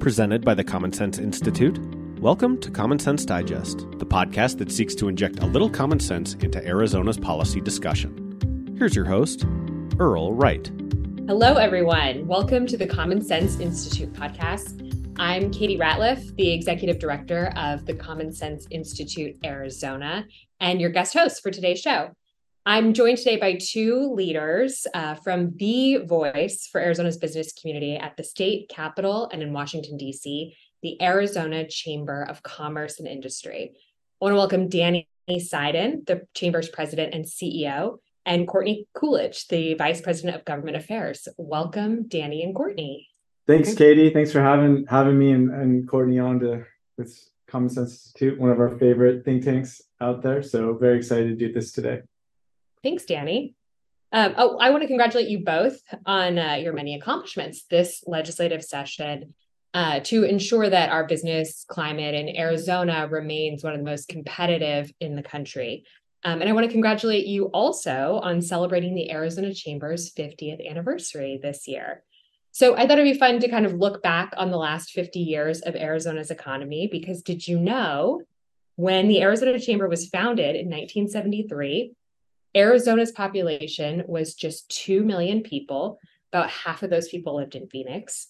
presented by the Common Sense Institute. Welcome to Common Sense Digest, the podcast that seeks to inject a little common sense into Arizona's policy discussion. Here's your host, Earl Wright. Hello, everyone. Welcome to the Common Sense Institute podcast. I'm Katie Ratlief, the Executive Director of the Common Sense Institute, Arizona, and your guest host for today's show. I'm joined today by two leaders from the voice for Arizona's business community at the state capitol and in Washington, D.C., the Arizona Chamber of Commerce and Industry. I want to welcome Danny Seiden, the Chamber's president and CEO, and Courtney Coolidge, the vice president of government affairs. Welcome, Danny and Courtney. Thanks, Katie. Thanks for having me and Courtney on to this Common Sense Institute, one of our favorite think tanks out there. So very excited to do this today. Thanks, Danny. I want to congratulate you both on your many accomplishments this legislative session. To ensure that our business climate in Arizona remains one of the most competitive in the country. And I want to congratulate you also on celebrating the Arizona Chamber's 50th anniversary this year. So I thought it'd be fun to kind of look back on the last 50 years of Arizona's economy, because did you know when the Arizona Chamber was founded in 1973, Arizona's population was just 2 million people. About half of those people lived in Phoenix.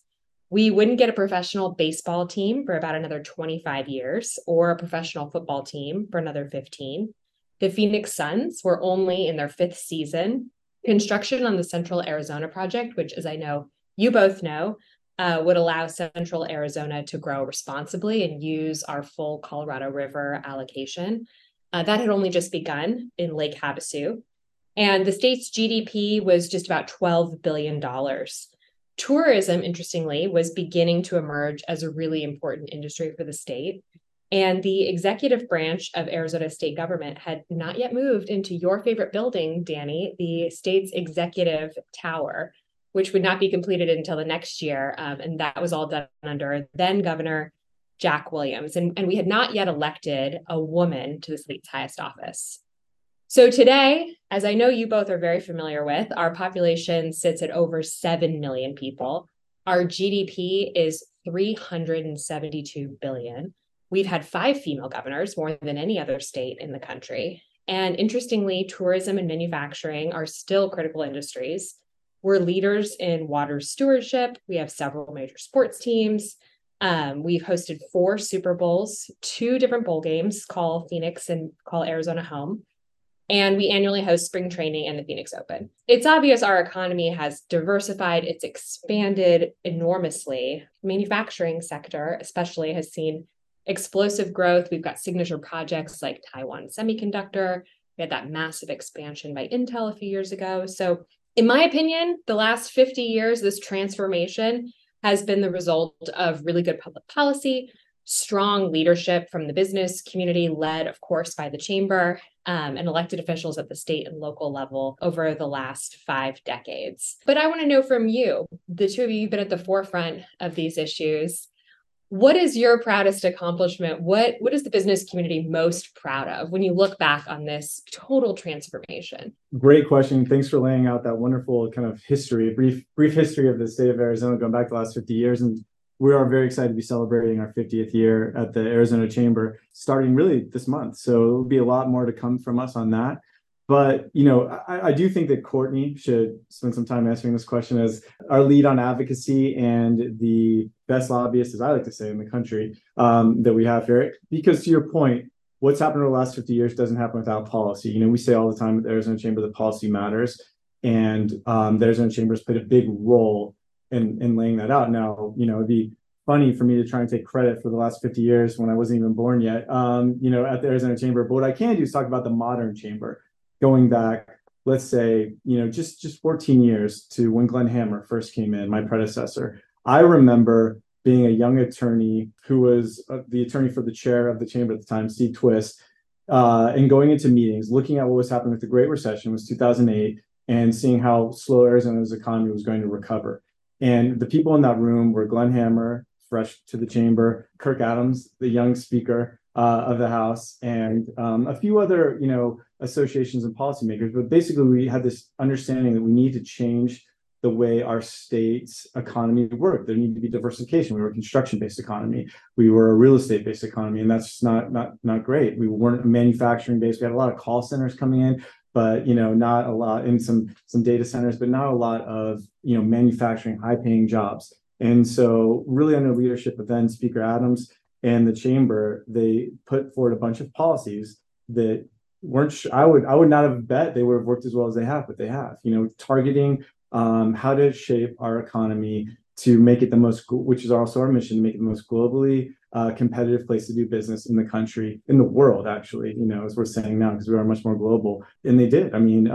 We wouldn't get a professional baseball team for about another 25 years or a professional football team for another 15. The Phoenix Suns were only in their 5th season. Construction on the Central Arizona Project, which, as I know, you both know, would allow Central Arizona to grow responsibly and use our full Colorado River allocation. That had only just begun in Lake Havasu. And the state's GDP was just about $12 billion. Tourism, interestingly, was beginning to emerge as a really important industry for the state. And the executive branch of Arizona state government had not yet moved into your favorite building, Danny, the state's executive tower, which would not be completed until the next year. And that was all done under then Governor Jack Williams. And we had not yet elected a woman to the state's highest office. So today, as I know you both are very familiar with, our population sits at over 7 million people. Our GDP is $372 billion. We've had 5 female governors, more than any other state in the country. And interestingly, tourism and manufacturing are still critical industries. We're leaders in water stewardship. We have several major sports teams. We've hosted 4 Super Bowls, 2 different bowl games, Call Phoenix and Call Arizona Home. And we annually host spring training and the Phoenix Open. It's obvious our economy has diversified. It's expanded enormously. The manufacturing sector especially has seen explosive growth. We've got signature projects like Taiwan Semiconductor. We had that massive expansion by Intel a few years ago. So in my opinion, the last 50 years, this transformation has been the result of really good public policy, strong leadership from the business community, led, of course, by the chamber, and elected officials at the state and local level over the last 5 decades. But I want to know from you, the two of you, you've been at the forefront of these issues. What is your proudest accomplishment? What is the business community most proud of when you look back on this total transformation? Great question. Thanks for laying out that wonderful kind of history, brief history of the state of Arizona going back the last 50 years. And we are very excited to be celebrating our 50th year at the Arizona Chamber starting really this month. So it'll be a lot more to come from us on that. But, you know, I do think that Courtney should spend some time answering this question as our lead on advocacy and the best lobbyist, as I like to say, in the country that we have here. Because to your point, what's happened over the last 50 years doesn't happen without policy. You know, we say all the time at the Arizona Chamber that policy matters. And the Arizona Chamber has played a big role and laying that out. Now, you know, it'd be funny for me to try and take credit for the last 50 years when I wasn't even born yet, you know, at the Arizona Chamber. But what I can do is talk about the modern chamber going back, let's say, you know, just 14 years to when Glenn Hammer first came in, my predecessor. I remember being a young attorney who was the attorney for the chair of the chamber at the time, Steve Twist, and going into meetings, looking at what was happening with the Great Recession, was 2008, and seeing how slow Arizona's economy was going to recover. And the people in that room were Glenn Hammer, fresh to the chamber, Kirk Adams, the young speaker of the House, and a few other, you know, associations and policymakers. But basically, we had this understanding that we need to change the way our state's economy worked. There needed to be diversification. We were a construction-based economy. We were a real estate-based economy, and that's just not great. We weren't manufacturing-based. We had a lot of call centers coming in, but not a lot in some data centers, but not a lot of manufacturing, high-paying jobs. And so, really, under leadership of then Speaker Adams and the chamber, they put forward a bunch of policies that weren't. I would not have bet they would have worked as well as they have, but they have. Targeting. How to shape our economy to make it the most, which is also our mission, to make it the most globally competitive place to do business in the country, in the world, actually, as we're saying now, because we are much more global. And they did. I mean,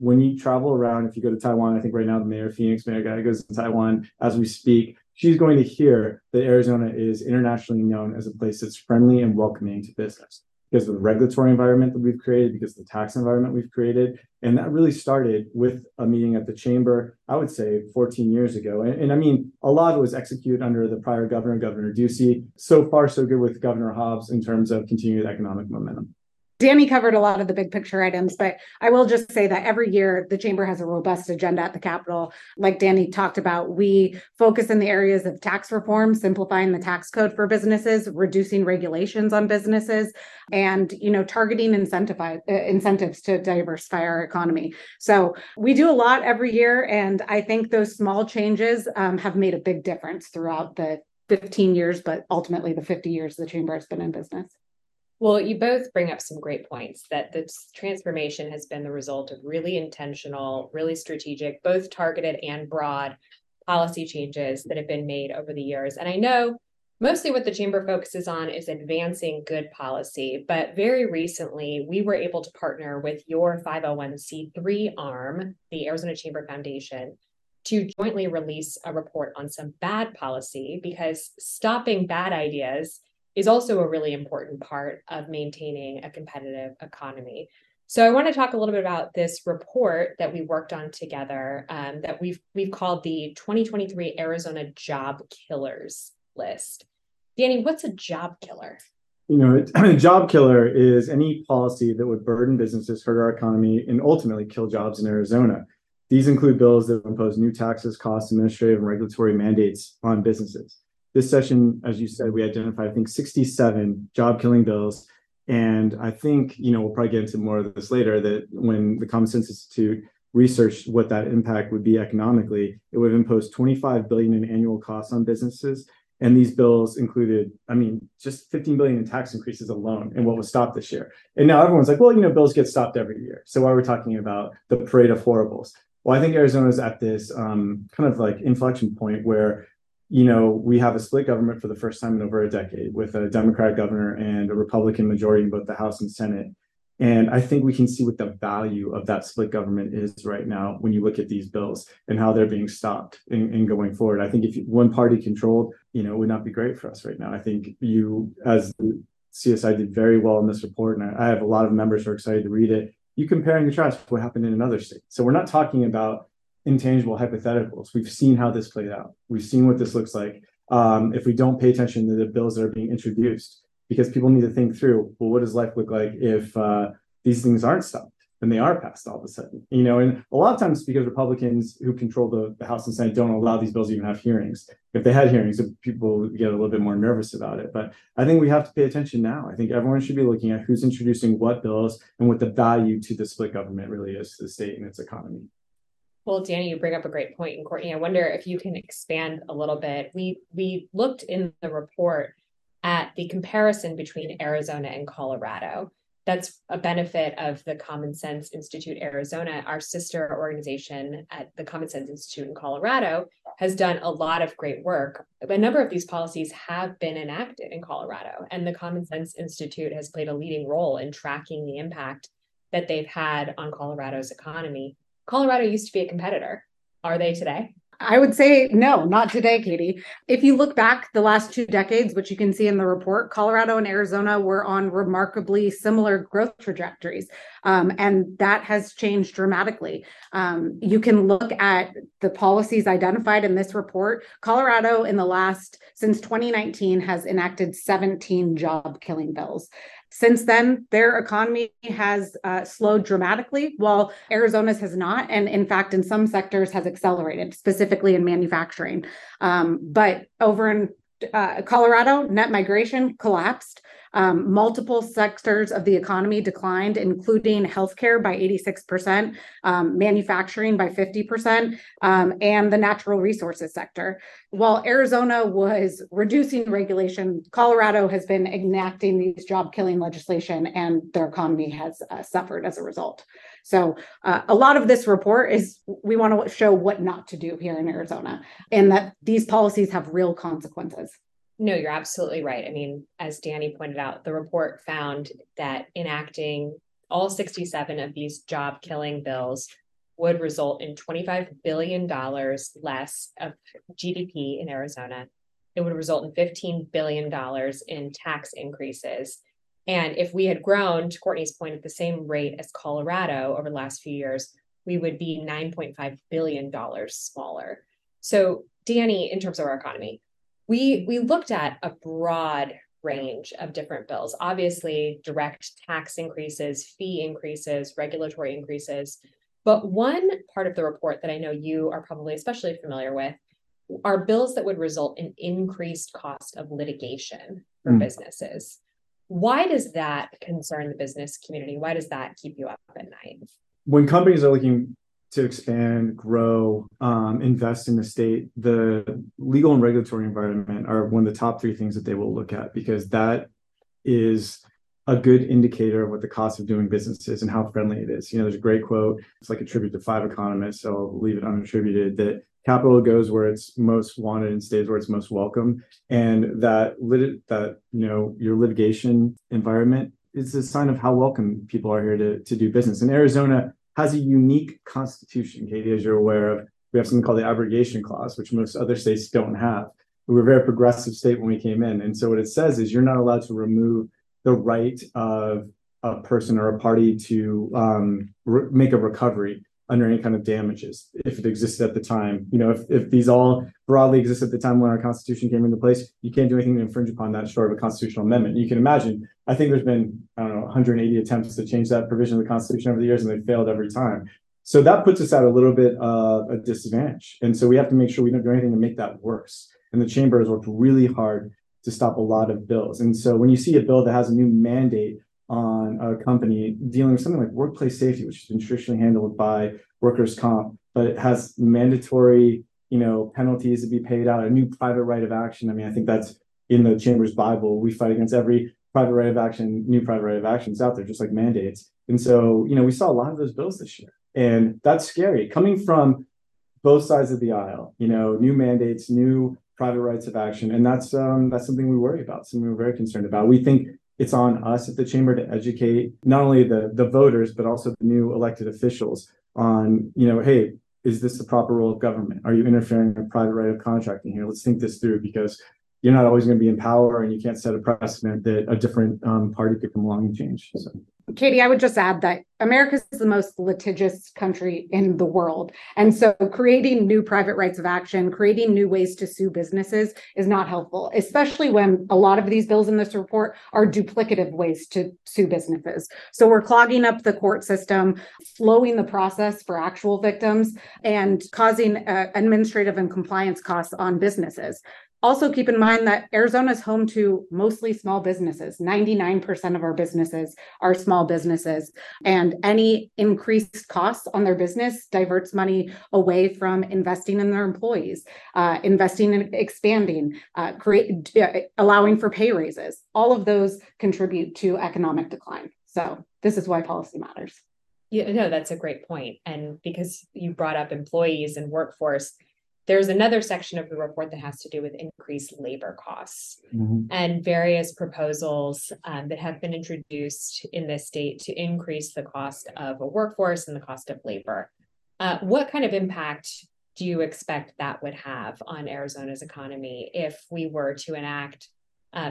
when you travel around, if you go to Taiwan, I think right now the mayor of Phoenix, Mayor Guy, goes to Taiwan as we speak. She's going to hear that Arizona is internationally known as a place that's friendly and welcoming to business because of the regulatory environment that we've created, because of the tax environment we've created. And that really started with a meeting at the chamber, I would say 14 years ago. And I mean, a lot of it was executed under the prior governor, Governor Ducey. So far, so good with Governor Hobbs in terms of continued economic momentum. Danny covered a lot of the big picture items, but I will just say that every year the chamber has a robust agenda at the Capitol. Like Danny talked about, we focus in the areas of tax reform, simplifying the tax code for businesses, reducing regulations on businesses, and targeting incentives to diversify our economy. So we do a lot every year, and I think those small changes have made a big difference throughout the 15 years, but ultimately the 50 years the chamber has been in business. Well, you both bring up some great points that this transformation has been the result of really intentional, really strategic, both targeted and broad policy changes that have been made over the years. And I know mostly what the chamber focuses on is advancing good policy, but very recently we were able to partner with your 501c3 arm, the Arizona Chamber Foundation, to jointly release a report on some bad policy, because stopping bad ideas is also a really important part of maintaining a competitive economy. So I want to talk a little bit about this report that we worked on together that we've called the 2023 Arizona Job Killers list. Danny, what's a job killer? A job killer is any policy that would burden businesses, hurt our economy, and ultimately kill jobs in Arizona. These include bills that impose new taxes, costs, administrative, and regulatory mandates on businesses. This session, as you said, we identified, I think, 67 job-killing bills. And I think, we'll probably get into more of this later, that when the Common Sense Institute researched what that impact would be economically, it would impose $25 billion in annual costs on businesses. And these bills included, just $15 billion in tax increases alone and what was stopped this year. And now everyone's like, well, bills get stopped every year. So why are we talking about the parade of horribles? Well, I think Arizona's at this kind of like inflection point where we have a split government for the first time in over a decade with a Democratic governor and a Republican majority in both the House and Senate. And I think we can see what the value of that split government is right now when you look at these bills and how they're being stopped in going forward. I think if one party controlled, it would not be great for us right now. I think you, as CSI, did very well in this report, and I have a lot of members who are excited to read it. You compare and contrast what happened in another state. So we're not talking about intangible hypotheticals. We've seen how this played out. We've seen what this looks like if we don't pay attention to the bills that are being introduced, because people need to think through, well, what does life look like if these things aren't stopped and they are passed all of a sudden? And a lot of times, because Republicans who control the House and Senate don't allow these bills to even have hearings. If they had hearings, people would get a little bit more nervous about it. But I think we have to pay attention now. I think everyone should be looking at who's introducing what bills and what the value to the split government really is to the state and its economy. Well, Danny, you bring up a great point. And Courtney, I wonder if you can expand a little bit. We looked in the report at the comparison between Arizona and Colorado. That's a benefit of the Common Sense Institute Arizona. Our sister organization at the Common Sense Institute in Colorado has done a lot of great work. A number of these policies have been enacted in Colorado, and the Common Sense Institute has played a leading role in tracking the impact that they've had on Colorado's economy. Colorado used to be a competitor. Are they today? I would say no, not today, Katie. If you look back the last 2 decades, which you can see in the report, Colorado and Arizona were on remarkably similar growth trajectories. And that has changed dramatically. You can look at the policies identified in this report. Colorado, since 2019, has enacted 17 job-killing bills. Since then, their economy has slowed dramatically, while Arizona's has not, and in fact, in some sectors has accelerated, specifically in manufacturing. But over in Colorado, net migration collapsed. Multiple sectors of the economy declined, including healthcare by 86%, manufacturing by 50%, and the natural resources sector. While Arizona was reducing regulation, Colorado has been enacting these job-killing legislation, and their economy has suffered as a result. So a lot of this report is, we want to show what not to do here in Arizona, and that these policies have real consequences. No, you're absolutely right. I mean, as Danny pointed out, the report found that enacting all 67 of these job-killing bills would result in $25 billion less of GDP in Arizona. It would result in $15 billion in tax increases. And if we had grown, to Courtney's point, at the same rate as Colorado over the last few years, we would be $9.5 billion smaller. So, Danny, in terms of our economy, we looked at a broad range of different bills, obviously direct tax increases, fee increases, regulatory increases. But one part of the report that I know you are probably especially familiar with are bills that would result in increased cost of litigation for businesses. Why does that concern the business community? Why does that keep you up at night? When companies are looking to expand, grow, invest in the state, the legal and regulatory environment are one of the top three things that they will look at, because that is a good indicator of what the cost of doing business is and how friendly it is. You know, there's a great quote, it's like attributed to five economists, so I'll leave it unattributed, that capital goes where it's most wanted and stays where it's most welcome. And that you know, your litigation environment is a sign of how welcome people are here to do business. And Arizona has a unique constitution, Katie, as you're aware of. We have something called the abrogation clause, which most other states don't have. We were a very progressive state when we came in. And so what it says is you're not allowed to remove the right of a person or a party to make a recovery under any kind of damages if it existed at the time. You know, if these all broadly existed at the time when our constitution came into place, you can't do anything to infringe upon that short of a constitutional amendment. You can imagine, I think there's been, 180 attempts to change that provision of the constitution over the years, and they failed every time. So that puts us at a little bit of a disadvantage. And so we have to make sure we don't do anything to make that worse. And the chamber has worked really hard to stop a lot of bills. And so when you see a bill that has a new mandate on a company dealing with something like workplace safety, which has been traditionally handled by workers' comp, but it has mandatory, penalties to be paid out, a new private right of action. I mean, I think that's in the chamber's Bible. We fight against every private right of action, new private right of actions out there, just like mandates. And so, we saw a lot of those bills this year. And that's scary, coming from both sides of the aisle, new mandates, new private rights of action. And that's something we worry about, something we're very concerned about. We think it's on us at the chamber to educate not only the voters, but also the new elected officials on, hey, is this the proper role of government? Are you interfering with private right of contracting here? Let's think this through, because you're not always going to be in power, and you can't set a precedent that a different party could come along and change. So, Katie, I would just add that America is the most litigious country in the world. And so creating new private rights of action, creating new ways to sue businesses is not helpful, especially when a lot of these bills in this report are duplicative ways to sue businesses. So we're clogging up the court system, slowing the process for actual victims, and causing administrative and compliance costs on businesses. Also, keep in mind that Arizona is home to mostly small businesses. 99% of our businesses are small businesses, and any increased costs on their business diverts money away from investing in their employees, investing in expanding, allowing for pay raises. All of those contribute to economic decline. So this is why policy matters. Yeah, no, that's a great point. And because you brought up employees and workforce, there's another section of the report that has to do with increased labor costs and various proposals that have been introduced in this state to increase the cost of a workforce and the cost of labor. What kind of impact do you expect that would have on Arizona's economy if we were to enact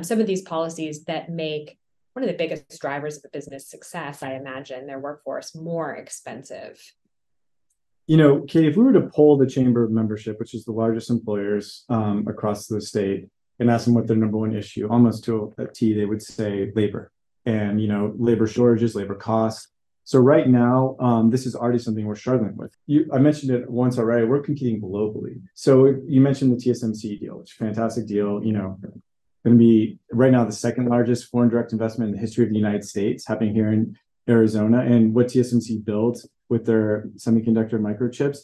some of these policies that make one of the biggest drivers of the business success, I imagine, their workforce, more expensive? Katie, if we were to poll the chamber of membership, which is the largest employers across the state, and ask them what their number one issue, almost to a T, they would say labor. and, you know, labor shortages, labor costs. So right now, this is already something we're struggling with. I mentioned it once already, we're competing globally. So you mentioned the TSMC deal, which is a fantastic deal, you know, going to be right now the second largest foreign direct investment in the history of the United States, happening here in Arizona. And what TSMC builds with their semiconductor microchips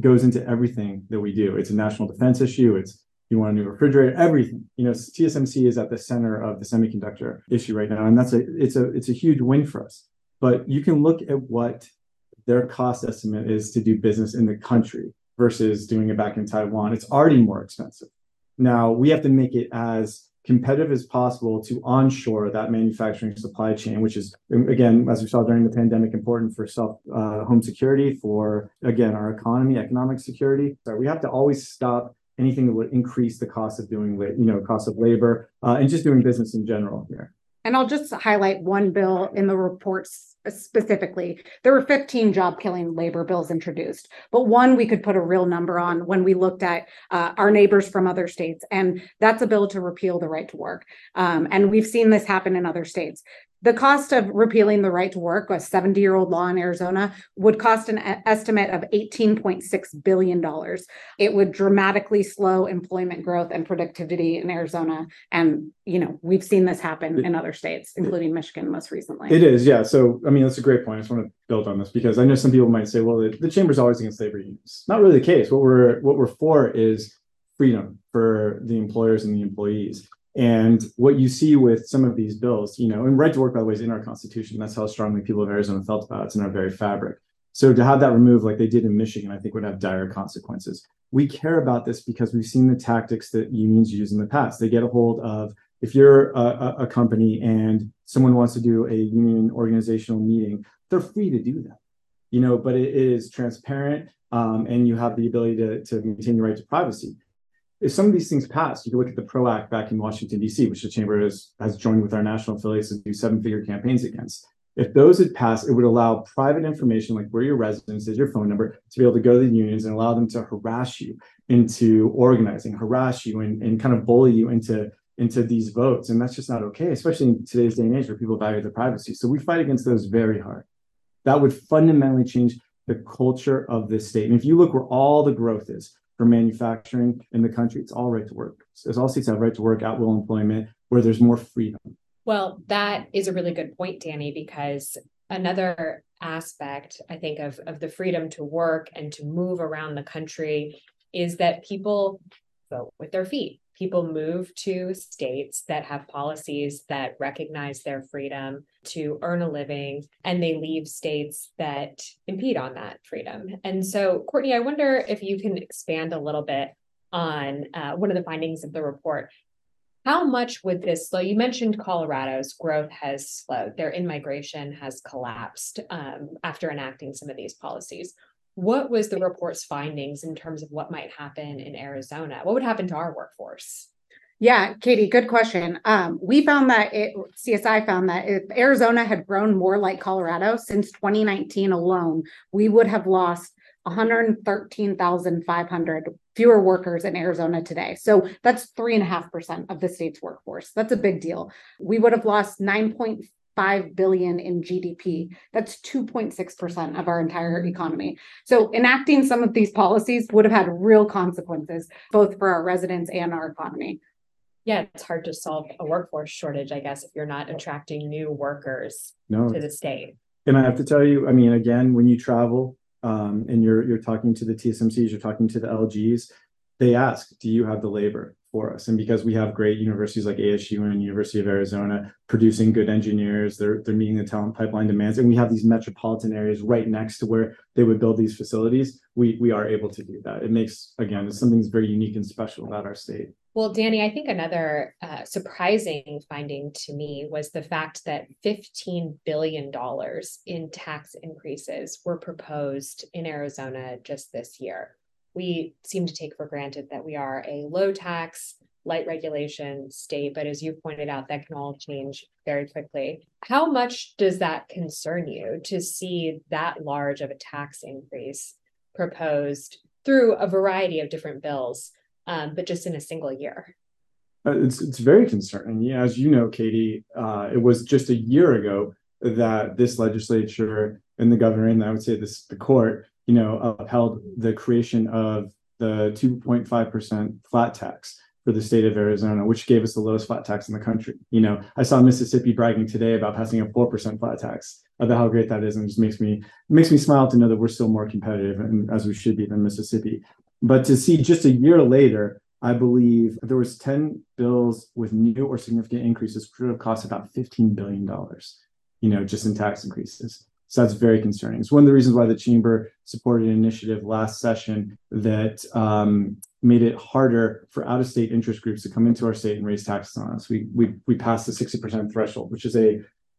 goes into everything that we do. It's a national defense issue. It's, you want a new refrigerator, everything. You know, TSMC is at the center of the semiconductor issue right now. And that's it's a huge win for us. But you can look at what their cost estimate is to do business in the country versus doing it back in Taiwan. It's already more expensive. Now, we have to make it as competitive as possible to onshore that manufacturing supply chain, which is, again, as we saw during the pandemic, important for home security, for, again, our economy, economic security. So we have to always stop anything that would increase the cost of doing, you know, cost of labor and just doing business in general here. And I'll just highlight one bill in the reports specifically. There were 15 job-killing labor bills introduced, but one we could put a real number on when we looked at our neighbors from other states, and that's a bill to repeal the right to work. And we've seen this happen in other states. The cost of repealing the right to work, a 70-year-old law in Arizona, would cost an estimate of $18.6 billion. It would dramatically slow employment growth and productivity in Arizona. And, you know, we've seen this happen in other states, including Michigan most recently. It is, yeah. So, I mean, that's a great point. I just want to build on this because I know some people might say, well, the chamber's always against labor unions. Not really the case. What we're for is freedom for the employers and the employees. And what you see with some of these bills, you know, and right to work, by the way, is in our Constitution. That's how strongly people of Arizona felt about it. It's in our very fabric. So to have that removed like they did in Michigan, I think would have dire consequences. We care about this because we've seen the tactics that unions use in the past. They get a hold of, if you're a company and someone wants to do a union organizational meeting, they're free to do that, you know, but it is transparent and you have the ability to maintain your right to privacy. If some of these things pass, you can look at the PRO Act back in Washington, D.C., which the chamber has joined with our national affiliates to do seven-figure campaigns against. If those had passed, it would allow private information like where your residence is, your phone number, to be able to go to the unions and allow them to harass you into organizing, harass you and kind of bully you into these votes. And that's just not okay, especially in today's day and age where people value their privacy. So we fight against those very hard. That would fundamentally change the culture of this state. And if you look where all the growth is, for manufacturing in the country, it's all right to work. As all states have right to work, at will employment, where there's more freedom. Well, that is a really good point, Danny, because another aspect, I think, of the freedom to work and to move around the country is that people vote with their feet. People move to states that have policies that recognize their freedom to earn a living, and they leave states that impede on that freedom. And so, Courtney, I wonder if you can expand a little bit on one of the findings of the report. How much would this slow? You mentioned Colorado's growth has slowed. Their in-migration has collapsed after enacting some of these policies. What was the report's findings in terms of what might happen in Arizona? What would happen to our workforce? Yeah, Katie, good question. We found that CSI found that if Arizona had grown more like Colorado since 2019 alone, we would have lost 113,500 fewer workers in Arizona today. So that's 3.5% of the state's workforce. That's a big deal. We would have lost 9.5 billion in GDP. That's 2.6% of our entire economy. So enacting some of these policies would have had real consequences, both for our residents and our economy. Yeah, it's hard to solve a workforce shortage, I guess, if you're not attracting new workers to the state. And I have to tell you, I mean, again, when you travel and you're talking to the TSMCs, you're talking to the LGs, they ask, do you have the labor for us? And because we have great universities like ASU and University of Arizona producing good engineers, they're meeting the talent pipeline demands, and we have these metropolitan areas right next to where they would build these facilities, we are able to do that. It makes, again, it's something that's very unique and special about our state. Well, Danny, I think another surprising finding to me was the fact that $15 billion in tax increases were proposed in Arizona just this year. We seem to take for granted that we are a low tax, light regulation state, but as you pointed out, that can all change very quickly. How much does that concern you to see that large of a tax increase proposed through a variety of different bills, but just in a single year? It's very concerning. Yeah, as you know, Katie, it was just a year ago that this legislature and the governor, and I would say the court, upheld the creation of the 2.5% flat tax for the state of Arizona, which gave us the lowest flat tax in the country. I saw Mississippi bragging today about passing a 4% flat tax, about how great that is, and it just makes me smile to know that we're still more competitive, and as we should be, than Mississippi. But to see just a year later, I believe there was 10 bills with new or significant increases, which would have cost about $15 billion, just in tax increases. So that's very concerning. It's one of the reasons why the chamber supported an initiative last session that made it harder for out-of-state interest groups to come into our state and raise taxes on us. We passed the 60% threshold, which is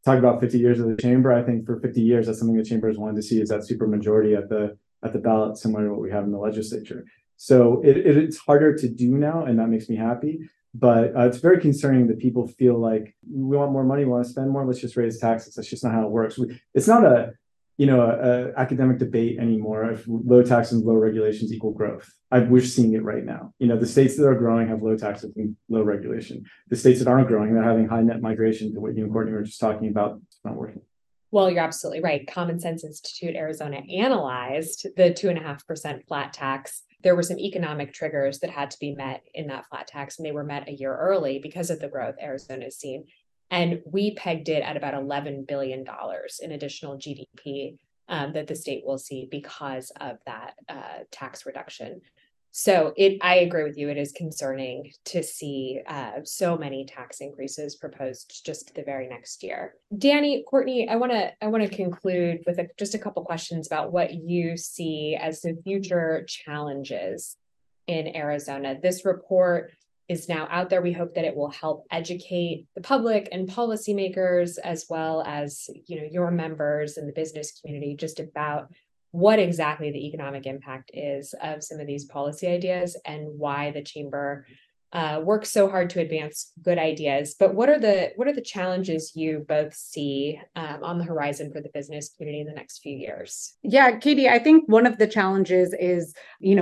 talk about 50 years of the chamber. I think for 50 years, that's something the chamber has wanted to see, is that supermajority at the ballot, similar to what we have in the legislature. So it's harder to do now, and that makes me happy. But it's very concerning that people feel like, we want more money, we want to spend more, let's just raise taxes. That's just not how it works. It's not a academic debate anymore if low taxes and low regulations equal growth. We're seeing it right now. The states that are growing have low taxes and low regulation. The states that aren't growing, they're having high net migration, to what you and Courtney were just talking about. It's not working. Well, you're absolutely right. Common Sense Institute Arizona analyzed the 2.5% flat tax. There were some economic triggers that had to be met in that flat tax, and they were met a year early because of the growth Arizona has seen. And we pegged it at about $11 billion in additional GDP that the state will see because of that tax reduction. So I agree with you. It is concerning to see so many tax increases proposed just the very next year. Danny, Courtney, I want to conclude with just a couple questions about what you see as the future challenges in Arizona. This report is now out there. We hope that it will help educate the public and policymakers, as well as your members and the business community, just about what exactly the economic impact is of some of these policy ideas and why the chamber works so hard to advance good ideas. But what are the challenges you both see on the horizon for the business community in the next few years? Yeah, Katie, I think one of the challenges is,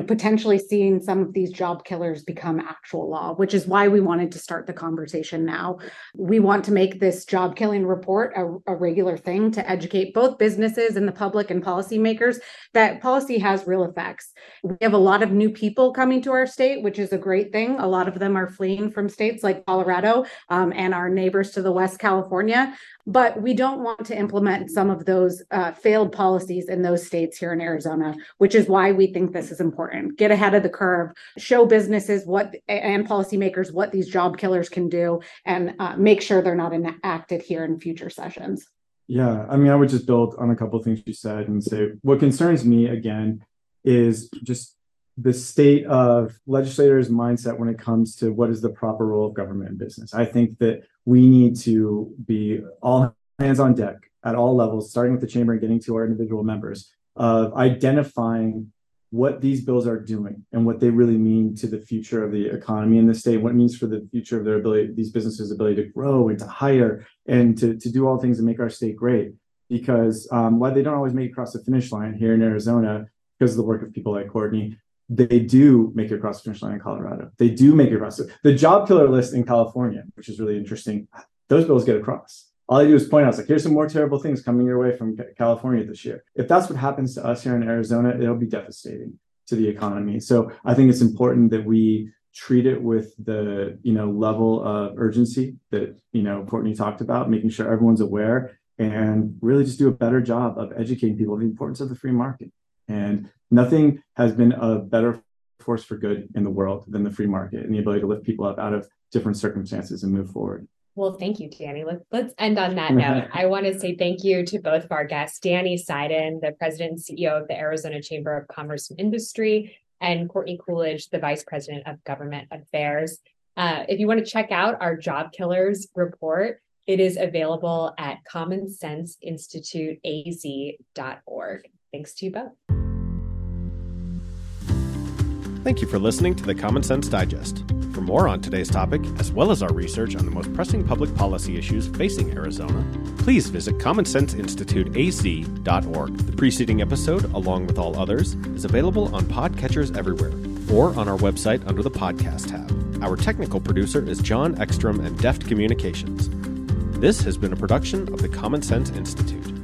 potentially seeing some of these job killers become actual law, which is why we wanted to start the conversation now. We want to make this job killing report a regular thing to educate both businesses and the public and policymakers that policy has real effects. We have a lot of new people coming to our state, which is a great thing. A lot of them are fleeing from states like Colorado and our neighbors to the West, California. But we don't want to implement some of those failed policies in those states here in Arizona, which is why we think this is important. Get ahead of the curve, show businesses and policymakers what these job killers can do, and make sure they're not enacted here in future sessions. Yeah, I would just build on a couple of things you said and say, what concerns me again is just the state of legislators' mindset when it comes to what is the proper role of government and business. I think that we need to be all hands on deck at all levels, starting with the chamber and getting to our individual members, of identifying what these bills are doing and what they really mean to the future of the economy in the state, what it means for the future of their ability, these businesses' ability to grow and to hire and to do all things that make our state great. Because while they don't always make it across the finish line here in Arizona, because of the work of people like Courtney, they do make it across the finish line in Colorado. They do make it across. The job killer list in California, which is really interesting, those bills get across. All they do is point out, here's some more terrible things coming your way from California this year. If that's what happens to us here in Arizona, it'll be devastating to the economy. So I think it's important that we treat it with the level of urgency that Courtney talked about, making sure everyone's aware, and really just do a better job of educating people the importance of the free market. And nothing has been a better force for good in the world than the free market and the ability to lift people up out of different circumstances and move forward. Well, thank you, Danny. Let's end on that note. I want to say thank you to both of our guests, Danny Seiden, the president and CEO of the Arizona Chamber of Commerce and Industry, and Courtney Coolidge, the vice president of government affairs. If you want to check out our Job Killers report, it is available at commonsenseinstituteaz.org. Thanks to you both. Thank you for listening to the Common Sense Digest. For more on today's topic, as well as our research on the most pressing public policy issues facing Arizona, please visit commonsenseinstituteaz.org. The preceding episode, along with all others, is available on podcatchers everywhere or on our website under the podcast tab. Our technical producer is John Ekstrom and Deft Communications. This has been a production of the Common Sense Institute.